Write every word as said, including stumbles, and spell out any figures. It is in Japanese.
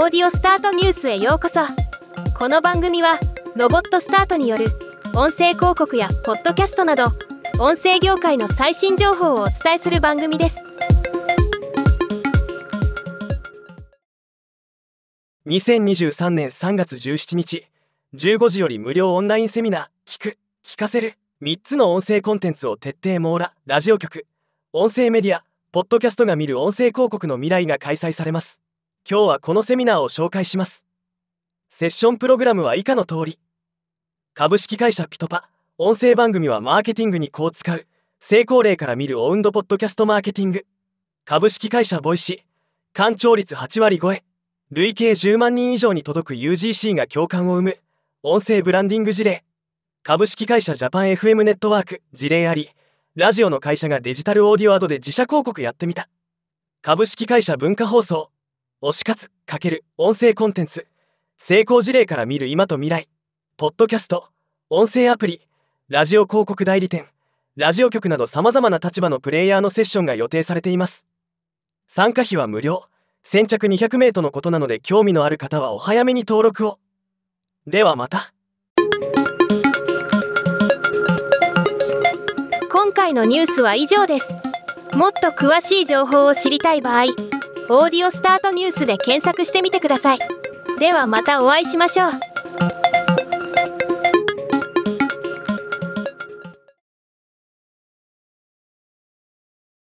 オーディオスタートニュースへようこそ。この番組はロボットスタートによる音声広告やポッドキャストなど音声業界の最新情報をお伝えする番組です。にせんにじゅうさんねんさんがつじゅうしちにちじゅうごじより無料オンラインセミナー、聞く聞かせるみっつの音声コンテンツを徹底網羅。ラジオ局、音声メディア、ポッドキャストが見る音声広告の未来が開催されます。今日はこのセミナーを紹介します。セッションプログラムは以下の通り。株式会社ピトパ、音声番組はマーケティングにこう使う、成功例から見るオウンドポッドキャストマーケティング。株式会社ボイシー、完聴率はちわり超え、累計じゅうまんにん以上に届く ユージーシー が共感を生む音声ブランディング事例。株式会社ジャパン エフエム ネットワーク、事例あり。ラジオの会社がデジタルオーディオアドで自社広告やってみた。株式会社文化放送、推し活×音声コンテンツ、成功事例から見る今と未来。ポッドキャスト、音声アプリ、ラジオ広告代理店、ラジオ局など様々な立場のプレイヤーのセッションが予定されています。参加費は無料、先着にひゃくめいとのことなので、興味のある方はお早めに登録を。ではまた。今回のニュースは以上です。もっと詳しい情報を知りたい場合、オーディオスタートニュースで検索してみてください。ではまたお会いしましょう。